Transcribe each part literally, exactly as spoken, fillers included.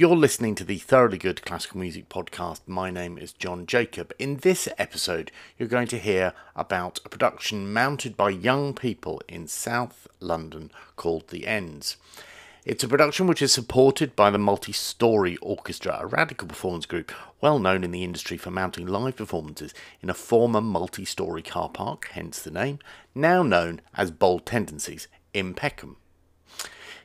You're listening to the Thoroughly Good Classical Music Podcast. My name is John Jacob. In this episode, you're going to hear about a production mounted by young people in South London called The Ends. It's a production which is supported by the Multi-Story Orchestra, a radical performance group well known in the industry for mounting live performances in a former multi-story car park, hence the name, now known as Bold Tendencies in Peckham.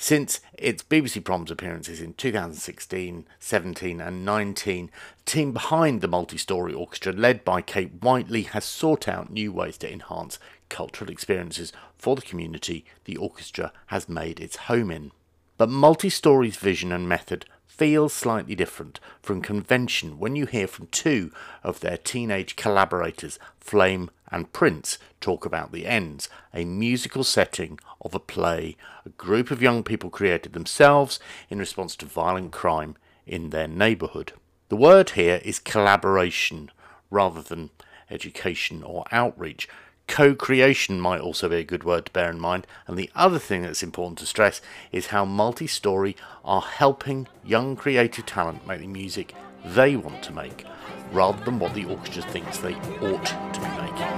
Since its B B C Proms appearances in two thousand sixteen, seventeen and nineteen, the team behind the Multi-Story Orchestra, led by Kate Whitley, has sought out new ways to enhance cultural experiences for the community the orchestra has made its home in. But Multi-Story's vision and method feels slightly different from convention when you hear from two of their teenage collaborators, Flame and Prince, talk about The Ends, a musical setting of a play a group of young people created themselves in response to violent crime in their neighbourhood. The word here is collaboration rather than education or outreach. Co-creation might also be a good word to bear in mind, and the other thing that's important to stress is how Multi-Story are helping young creative talent make the music they want to make, rather than what the orchestra thinks they ought to be making.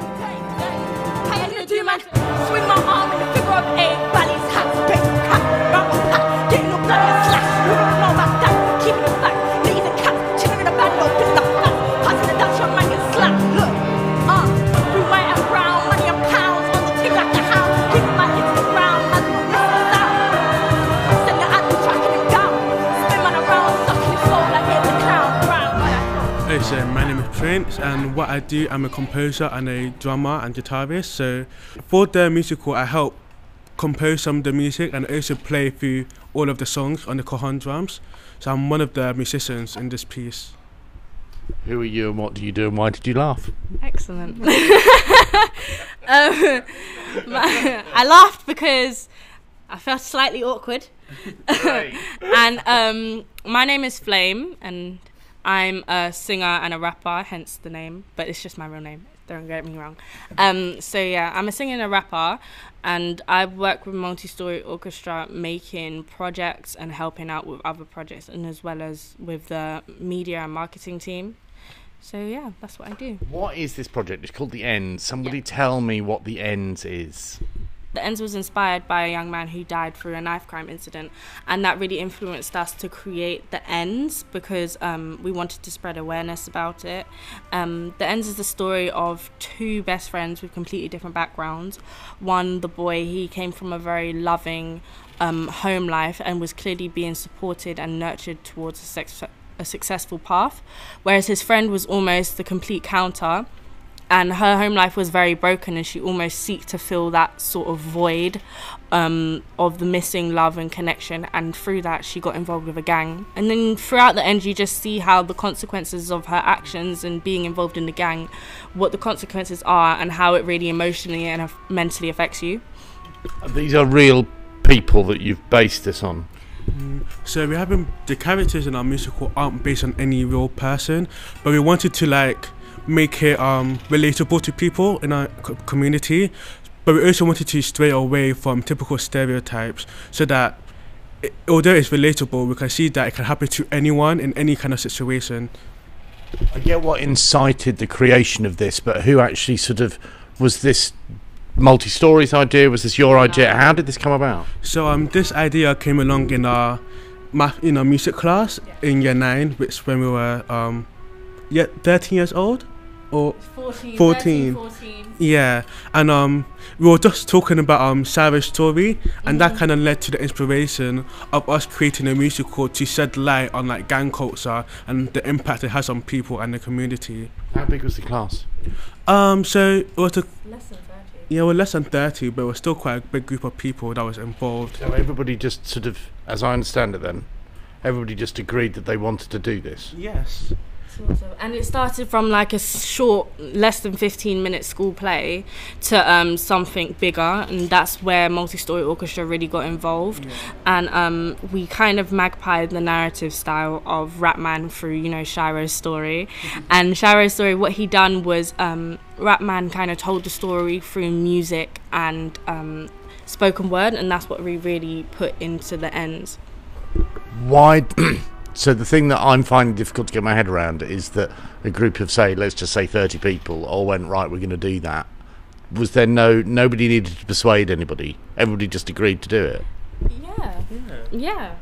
Hey, I'm gonna do my swing my arm in the figure of eight, bally's hats, big cap, rubber pats, getting all bloody and slash, moving all my dad, keeping the back, leaving the cat, chilling in a band, all pissed off flat, passing the Dutch on my and slap, look, ah, uh, through my and brown, money and pounds, on the kick like the hound, keeping my hits the ground, and this is down, send the ad, tracking him down, spin man around, sucking his soul like it's a clown, brown. It's a man. Prince, and what I do, I'm a composer and a drummer and guitarist. So for the musical, I help compose some of the music and also play through all of the songs on the cajon drums. So I'm one of the musicians in this piece. Who are you and what do you do and why did you laugh? Excellent. um, I laughed because I felt slightly awkward. and um, my name is Flame, and I'm a singer and a rapper, hence the name, but it's just my real name, don't get me wrong. Um, so yeah, I'm a singer and a rapper, and I work with Multi-Story Orchestra making projects and helping out with other projects, and as well as with the media and marketing team. So yeah, that's what I do. What is this project? It's called The Ends. Somebody yeah. tell me what The Ends is. The Ends was inspired by a young man who died through a knife crime incident, and that really influenced us to create The Ends because um, we wanted to spread awareness about it. Um, The Ends is the story of two best friends with completely different backgrounds. One, the boy, he came from a very loving um, home life and was clearly being supported and nurtured towards a, sex- a successful path, whereas his friend was almost the complete counter. And her home life was very broken, and she almost sought to fill that sort of void um, of the missing love and connection. And through that, she got involved with a gang. And then throughout The End, you just see how the consequences of her actions and being involved in the gang, what the consequences are and how it really emotionally and mentally affects you. These are real people that you've based this on. So we haven't, the characters in our musical aren't based on any real person, but we wanted to like make it um, relatable to people in our co- community, but we also wanted to stray away from typical stereotypes so that it, although it's relatable, we can see that it can happen to anyone in any kind of situation. I get what incited the creation of this, but who actually sort of, was this Multi-Story's idea? Was this your idea? How did this come about? So um, this idea came along in our math, in our music class in year nine, which when we were um, yeah, thirteen years old, or fourteen, fourteen. thirteen, fourteen. Yeah, and um, we were just talking about um, Shiro's story, and mm-hmm. that kind of led to the inspiration of us creating a musical to shed light on like gang culture and the impact it has on people and the community. How big was the class? Um, so it was a, less than thirty. Yeah, we're less than thirty, but it was still quite a big group of people that was involved. So everybody just sort of, as I understand it, then everybody just agreed that they wanted to do this. Yes. And it started from like a short, less than fifteen minute school play to um, something bigger, and that's where Multi-Story Orchestra really got involved. Yeah. And um, we kind of magpied the narrative style of Rapman through, you know, Shiro's story. Mm-hmm. And Shiro's story, what he done was um, Rapman kind of told the story through music and um, spoken word, and that's what we really put into The Ends. Why... So the thing that I'm finding difficult to get my head around is that a group of, say, let's just say thirty people all went, right, we're going to do that. Was there no, nobody needed to persuade anybody? Everybody just agreed to do it? Yeah. Yeah. Yeah.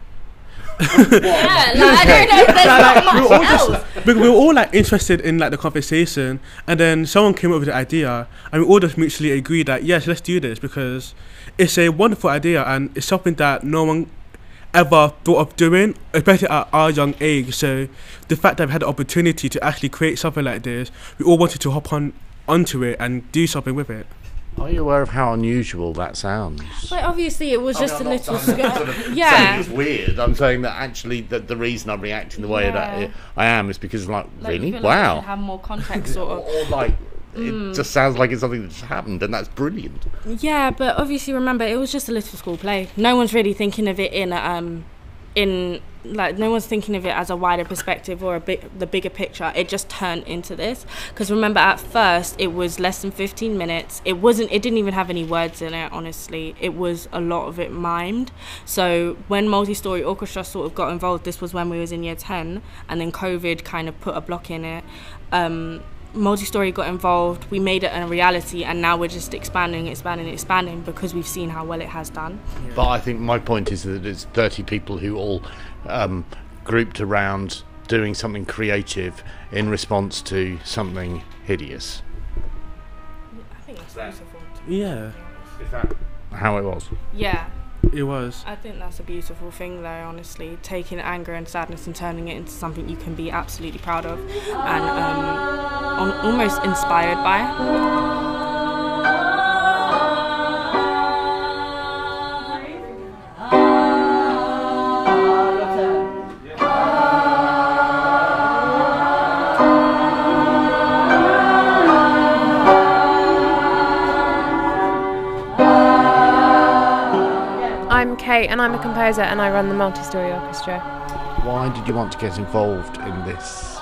yeah, like, I don't know if there's like, not like, much we were all else. Just, we were all like interested in like the conversation, and then someone came up with the idea, and we all just mutually agreed that yes, let's do this because it's a wonderful idea and it's something that no one ever thought of doing, especially at our young age. So the fact that we had the opportunity to actually create something like this, we all wanted to hop on onto it and do something with it. Are you aware of how unusual that sounds? Well, obviously it was I just mean, a little... Sort of yeah. It's weird. I'm saying that actually that the reason I'm reacting the way yeah. that I am is because, like, like really? Like wow. Like have more context, sort of. Or, like, mm. it just sounds like it's something that's happened, and that's brilliant. Yeah, but obviously, remember, it was just a little school play. No one's really thinking of it in... um, in like no one's thinking of it as a wider perspective or a bit the bigger picture. It just turned into this because remember at first it was less than fifteen minutes. It wasn't, it didn't even have any words in it, honestly. It was a lot of it mimed. So when Multi-Story Orchestra sort of got involved, this was when we was in year ten, and then COVID kind of put a block in it. um Multi-Story got involved, we made it a reality, and now we're just expanding, expanding, expanding because we've seen how well it has done. Yeah. But I think my point is that it's thirty people who all um, grouped around doing something creative in response to something hideous. I think that's beautiful. Yeah. Is that how it was? Yeah. It was. I think that's a beautiful thing though, honestly. Taking anger and sadness and turning it into something you can be absolutely proud of and um, almost inspired by. Kate, and I'm a composer and I run the Multi-Story Orchestra. Why did you want to get involved in this?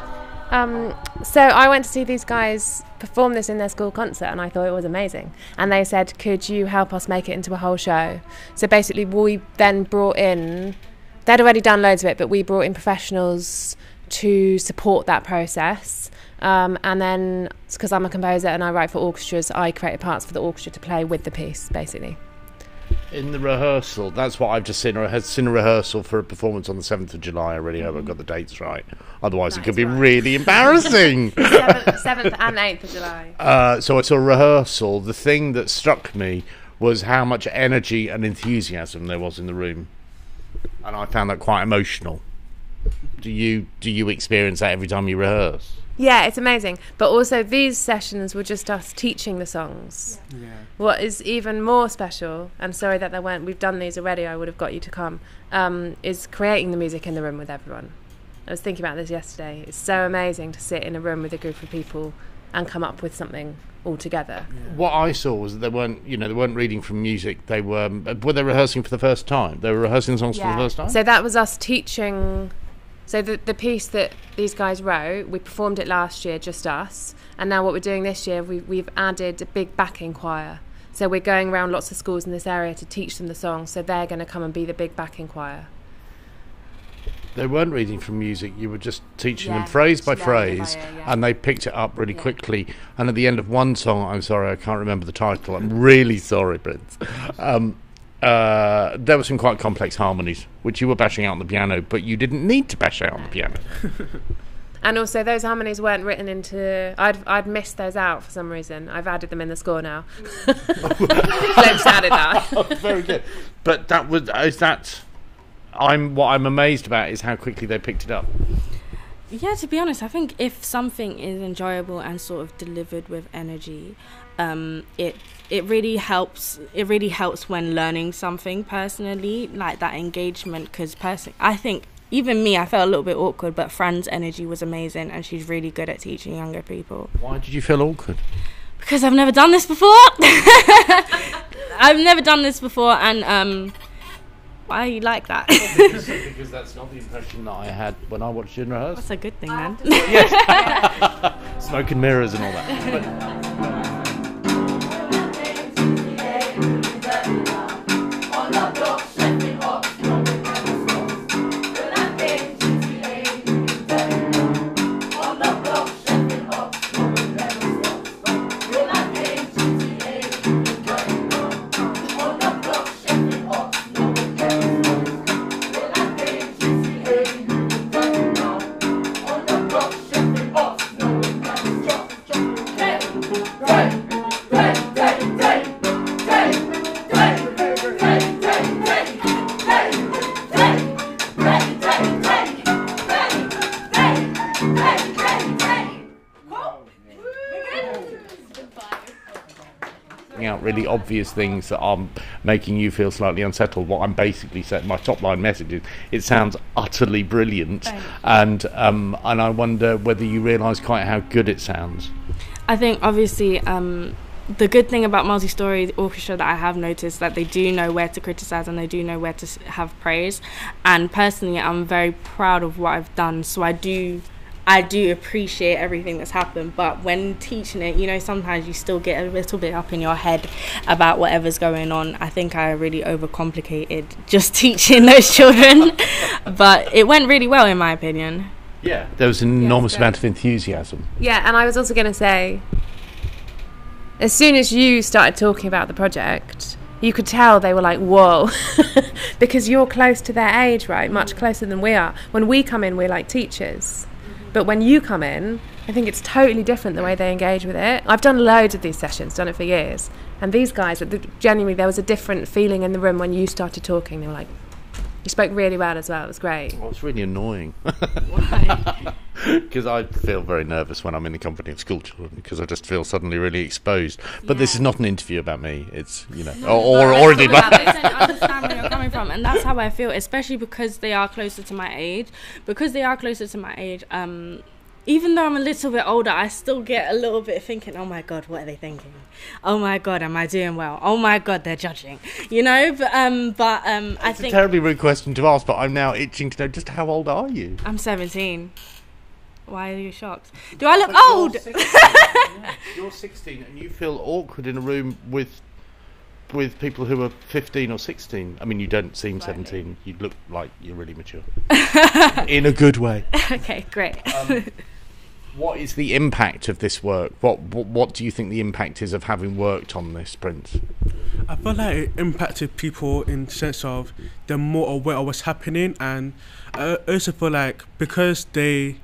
Um, so I went to see these guys perform this in their school concert and I thought it was amazing. And they said, could you help us make it into a whole show? So basically we then brought in, they'd already done loads of it, but we brought in professionals to support that process. Um, and then, because I'm a composer and I write for orchestras, I created parts for the orchestra to play with the piece, basically. In the rehearsal, that's what I've just seen. I've seen a rehearsal for a performance on the seventh of July. I really hope mm-hmm. I've got the dates right. Otherwise, that it could be right. really embarrassing. seventh and eighth of July. Uh, so I saw a rehearsal. The thing that struck me was how much energy and enthusiasm there was in the room. And I found that quite emotional. Do you, do you experience that every time you rehearse? Yeah, it's amazing. But also these sessions were just us teaching the songs. Yeah. Yeah. What is even more special, and sorry that there weren't, we've done these already, I would have got you to come, um, is creating the music in the room with everyone. I was thinking about this yesterday. It's so amazing to sit in a room with a group of people and come up with something all together. Yeah. What I saw was that they weren't, you know, they weren't reading from music. They were, were they rehearsing for the first time? They were rehearsing songs yeah. for the first time? So that was us teaching... So the the piece that these guys wrote, we performed it last year, just us, and now what we're doing this year, we, we've added a big backing choir. So we're going around lots of schools in this area to teach them the song, so they're going to come and be the big backing choir. They weren't reading from music, you were just teaching yeah, them phrase by phrase, by it, yeah. and they picked it up really yeah. quickly, and at the end of one song, I'm sorry, I can't remember the title, I'm really sorry, Prince. Um, Uh, there were some quite complex harmonies which you were bashing out on the piano, but you didn't need to bash out on the piano. And also those harmonies weren't written into... I'd I'd missed those out for some reason. I've added them in the score now. Flame's added that. Oh, very good. But that was... Is that... I'm what I'm amazed about is how quickly they picked it up. Yeah, to be honest, I think if something is enjoyable and sort of delivered with energy, um, it it really helps. It really helps when learning something personally, like that engagement. Because person, I think even me, I felt a little bit awkward. But Fran's energy was amazing, and she's really good at teaching younger people. Why did you feel awkward? Because I've never done this before. I've never done this before, and um. Why are you like that? Well, because, because that's not the impression that I had when I watched you in rehearsal. That's a good thing, then. Yes. Smoke and mirrors and all that. really obvious things that are making you feel slightly unsettled. What I'm basically saying, my top line message is, it sounds utterly brilliant, and um, and I wonder whether you realise quite how good it sounds. I think obviously um, the good thing about Multi-Story Orchestra that I have noticed, that they do know where to criticise and they do know where to have praise. And personally, I'm very proud of what I've done, so I do. I do appreciate everything that's happened, but when teaching it, you know, sometimes you still get a little bit up in your head about whatever's going on. I think I really overcomplicated just teaching those children, but it went really well in my opinion. Yeah, there was an enormous yeah, so. amount of enthusiasm. Yeah, and I was also going to say, as soon as you started talking about the project, you could tell they were like, whoa, because you're close to their age, right? Much closer than we are. When we come in, we're like teachers. But when you come in, I think it's totally different the way they engage with it. I've done loads of these sessions, done it for years. And these guys, genuinely, there was a different feeling in the room when you started talking. They were like, you spoke really well as well. It was great. Well, it's really annoying. Why? Because I feel very nervous when I'm in the company of school children, because I just feel suddenly really exposed. But yeah. This is not an interview about me. It's, you know, no, or or indeed. I understand where you're coming from, and that's how I feel, especially because they are closer to my age. Because they are closer to my age, um, even though I'm a little bit older, I still get a little bit thinking, oh my God, what are they thinking? Oh my God, am I doing well? Oh my God, they're judging. You know, but, um, but um, it's I think... It's a terribly rude question to ask, but I'm now itching to know, just how old are you? I'm seventeen. Why are you shocked? Do I look but old? You're sixteen, yeah. You're sixteen and you feel awkward in a room with with people who are fifteen or sixteen. I mean, you don't seem Slightly. seventeen. You look like you're really mature. In a good way. Okay, great. Um, what is the impact of this work? What, what what do you think the impact is of having worked on this, Prince? I feel like it impacted people in the sense of they're more aware of what's happening, and I also feel like because they...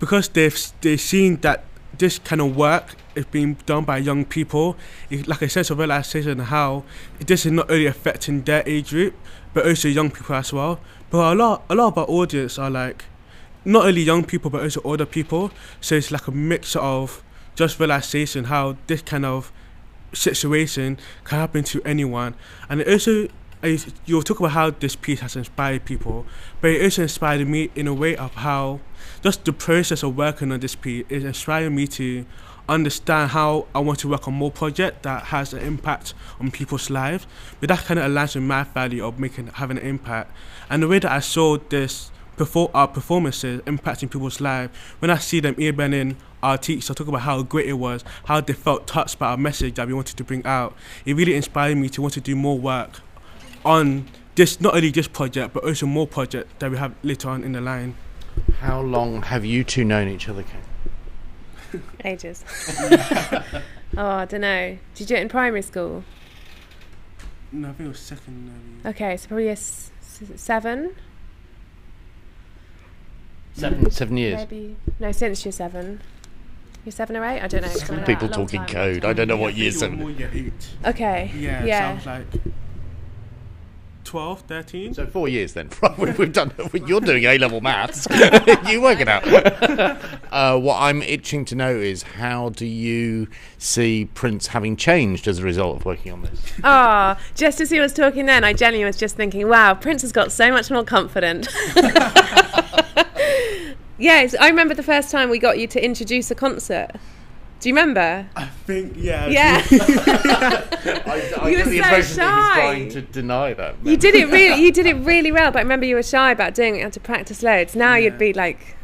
Because they've they've seen that this kind of work is being done by young people, it, like a sense of realisation how this is not only affecting their age group but also young people as well. But a lot a lot of our audience are like not only young people but also older people. So it's like a mix of just realisation how this kind of situation can happen to anyone, and it also. You'll talk about how this piece has inspired people, but it also inspired me in a way of how just the process of working on this piece is inspiring me to understand how I want to work on more project that has an impact on people's lives. But that kind of aligns with my value of making having an impact, and the way that I saw this before our performances impacting people's lives. When I see them earbening our teachers, I talk about how great it was, how they felt touched by our message that we wanted to bring out. It really inspired me to want to do more work on this, not only this project, but also more projects that we have later on in the line. How long have you two known each other, Kate? Ages. Oh, I don't know. Did you do it in primary school? No, I think it was secondary. Okay, so probably a s- seven? Seven, seven years? Maybe. No, since you're seven. You're seven or eight? I don't know. Some people talking code. I don't know what year seven. More year eight. Okay. Yeah, yeah. Sounds like... twelve, thirteen. So four years then. We've done. You're doing A-level maths. You work it out. Uh, what I'm itching to know is, how do you see Prince having changed as a result of working on this? Ah, oh, just as he was talking then, I genuinely was just thinking, wow, Prince has got so much more confident. Yes, I remember the first time we got you to introduce a concert. Do you remember? I think, yeah. Yeah. I, I you were so shy. Trying to deny that. Man. You did it really. You did it really well. But I remember you were shy about doing it. You had to practice loads. Now yeah. You'd be like,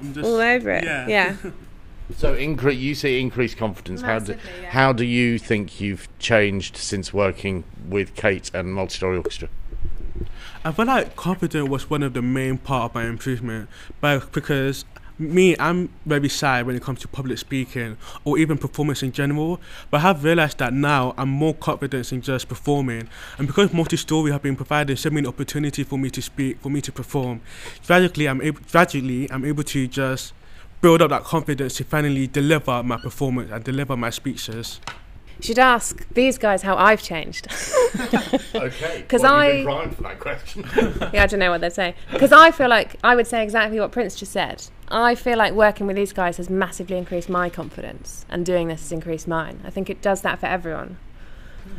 I'm just, all over it. Yeah. yeah. So incre- you see increased confidence. Massively, how do yeah. how do you think you've changed since working with Kate and Multi-Story Orchestra? I feel like confidence was one of the main part of my improvement, but because. Me, I'm very shy when it comes to public speaking or even performance in general, but I have realised that now I'm more confident in just performing, and because Multi-Story have been providing so many opportunities for me to speak, for me to perform, gradually I'm able, gradually I'm able to just build up that confidence to finally deliver my performance and deliver my speeches. You should ask these guys how I've changed. Okay, because well, I you've been primed for that question. Yeah, I don't know what they'd say, because I feel like I would say exactly what Prince just said. I feel like working with these guys has massively increased my confidence, and doing this has increased mine. I think it does that for everyone.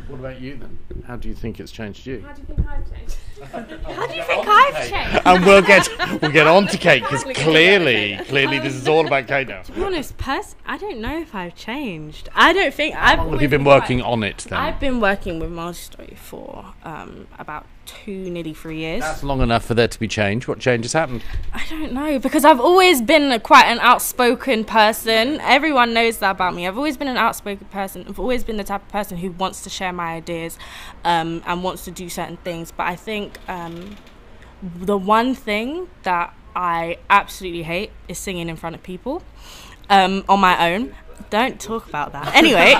What about you then? How do you think it's changed you? How do you think I've changed? How do you think I've changed? And we'll get we'll get on to Kate, because clearly, clearly um, this is all about Kate now. To be honest, pers- I don't know if I've changed. I don't think I've. Well, have you been working like, on it then? I've been working with Multi-Story for um, about two, nearly three years. That's long enough for there to be change. What change has happened? I don't know, because I've always been a, quite an outspoken person. Everyone knows that about me. I've always been an outspoken person. I've always been the type of person who wants to share my ideas um, and wants to do certain things. But I think um, the one thing that I absolutely hate is singing in front of people um, on my own. Don't talk about that. Anyway.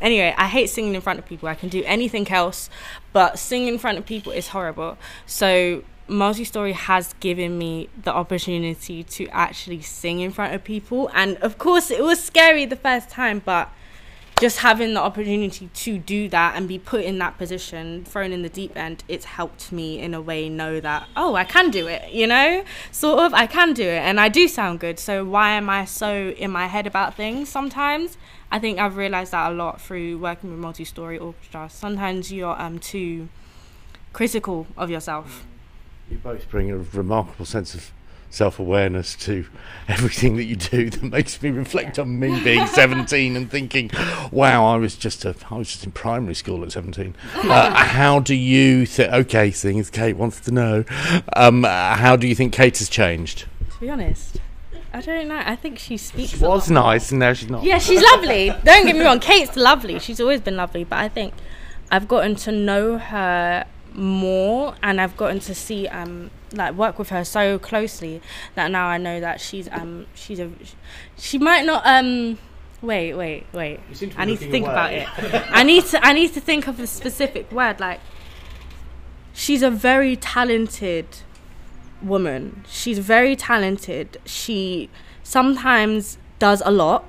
Anyway, I hate singing in front of people. I can do anything else, but singing in front of people is horrible. So Multi-Story has given me the opportunity to actually sing in front of people. And of course, it was scary the first time, but just having the opportunity to do that and be put in that position, thrown in the deep end, it's helped me in a way know that, oh, I can do it, you know? Sort of, I can do it, and I do sound good. So why am I so in my head about things sometimes? I think I've realised that a lot through working with Multi-Story Orchestra. Sometimes you're um, too critical of yourself. You both bring a remarkable sense of self-awareness to everything that you do that makes me reflect on me being seventeen and thinking, wow, I was just a, I was just in primary school at seventeen. Uh, how do you think, okay, seeing as Kate wants to know, um, uh, how do you think Kate has changed? To be honest, I don't know. I think she speaks. She was nice and now she's not. Yeah, she's lovely. Don't get me wrong. Kate's lovely. She's always been lovely. But I think I've gotten to know her more, and I've gotten to see um like work with her so closely that now I know that she's um she's a she might not um wait wait wait I need to think about it I need to I need to think of a specific word. Like, she's a very talented woman. She's very talented. She sometimes does a lot,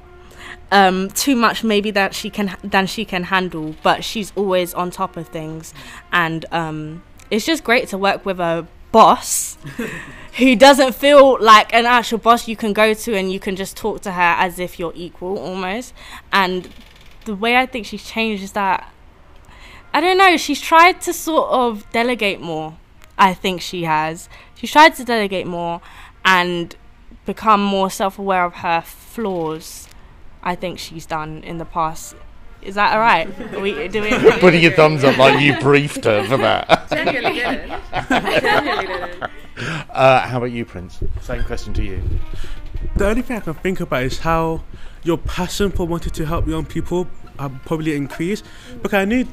Um, too much maybe that she can than she can handle, but she's always on top of things, and um, it's just great to work with a boss who doesn't feel like an actual boss you can go to, and you can just talk to her as if you're equal almost. And the way I think she's changed is that, I don't know, she's tried to sort of delegate more. I think she has. She's tried to delegate more and become more self-aware of her flaws. I think she's done in the past. Is that all right? Are we, do we, do putting we your thumbs up like you briefed her for that. Genuinely didn't. Genuinely didn't. Uh, how about you, Prince? Same question to you. The only thing I can think about is how your passion for wanting to help young people probably increased. Because I knew,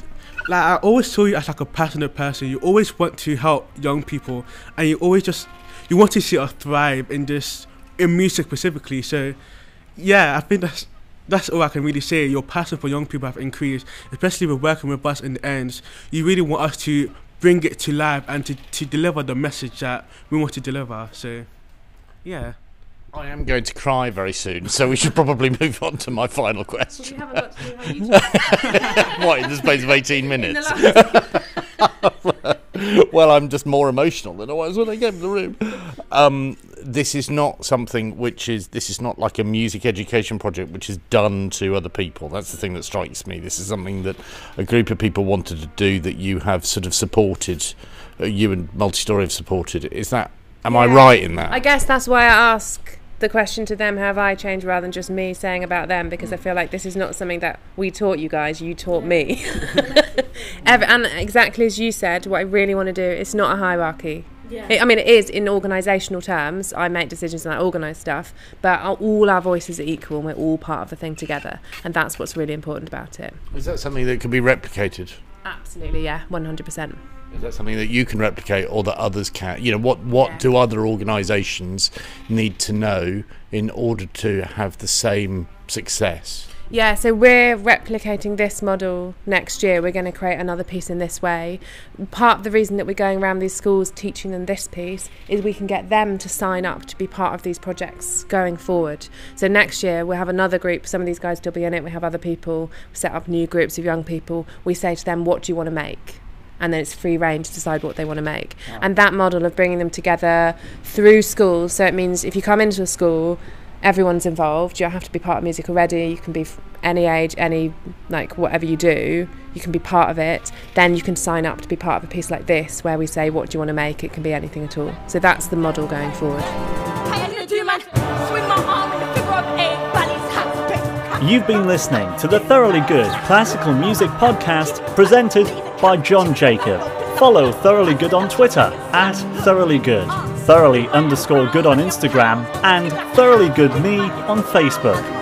like, I always saw you as like a passionate person. You always want to help young people, and you always just you want to see us thrive in this, in music specifically. So, yeah, I think that's. That's all I can really say. Your passion for young people have increased, especially with working with us in the ends. You really want us to bring it to life and to, to deliver the message that we want to deliver. So, yeah. I am going to cry very soon, so we should probably move on to my final question. We haven't got to how you talk. What, in the space of eighteen minutes? In the last Well, I'm just more emotional than I was when I came to the room. Um, this is not something which is, this is not like a music education project which is done to other people. That's the thing that strikes me. This is something that a group of people wanted to do that you have sort of supported, uh, you and Multi-Story have supported. Is that, am yeah. I right in that? I guess that's why I ask the question to them, have I changed, rather than just me saying about them, because mm. I feel like this is not something that we taught you guys, you taught me. Ever, and exactly as you said, what I really want to do, it's not a hierarchy. Yeah. It, I mean, it is in organisational terms. I make decisions and I organise stuff, but our, all our voices are equal and we're all part of the thing together, and that's what's really important about it. Is that something that can be replicated? Absolutely, yeah, one hundred percent. Is that something that you can replicate or that others can? You know, what, what yeah. do other organisations need to know in order to have the same success? Yeah, so we're replicating this model next year. We're going to create another piece in this way. Part of the reason that we're going around these schools teaching them this piece is we can get them to sign up to be part of these projects going forward. So next year we'll have another group. Some of these guys will be in it. We have other people. We set up new groups of young people. We say to them, what do you want to make? and then it's free reign to decide what they want to make. Wow. And that model of bringing them together through school, so it means if you come into a school, everyone's involved. You don't have to be part of music already. You can be any age, any, like, whatever you do, you can be part of it. Then you can sign up to be part of a piece like this where we say, what do you want to make? It can be anything at all. So that's the model going forward. You've been listening to the Thoroughly Good Classical Music Podcast, presented by John Jacob. Follow Thoroughly Good on Twitter at Thoroughly Good, Thoroughly underscore good on Instagram, and Thoroughly Good Me on Facebook.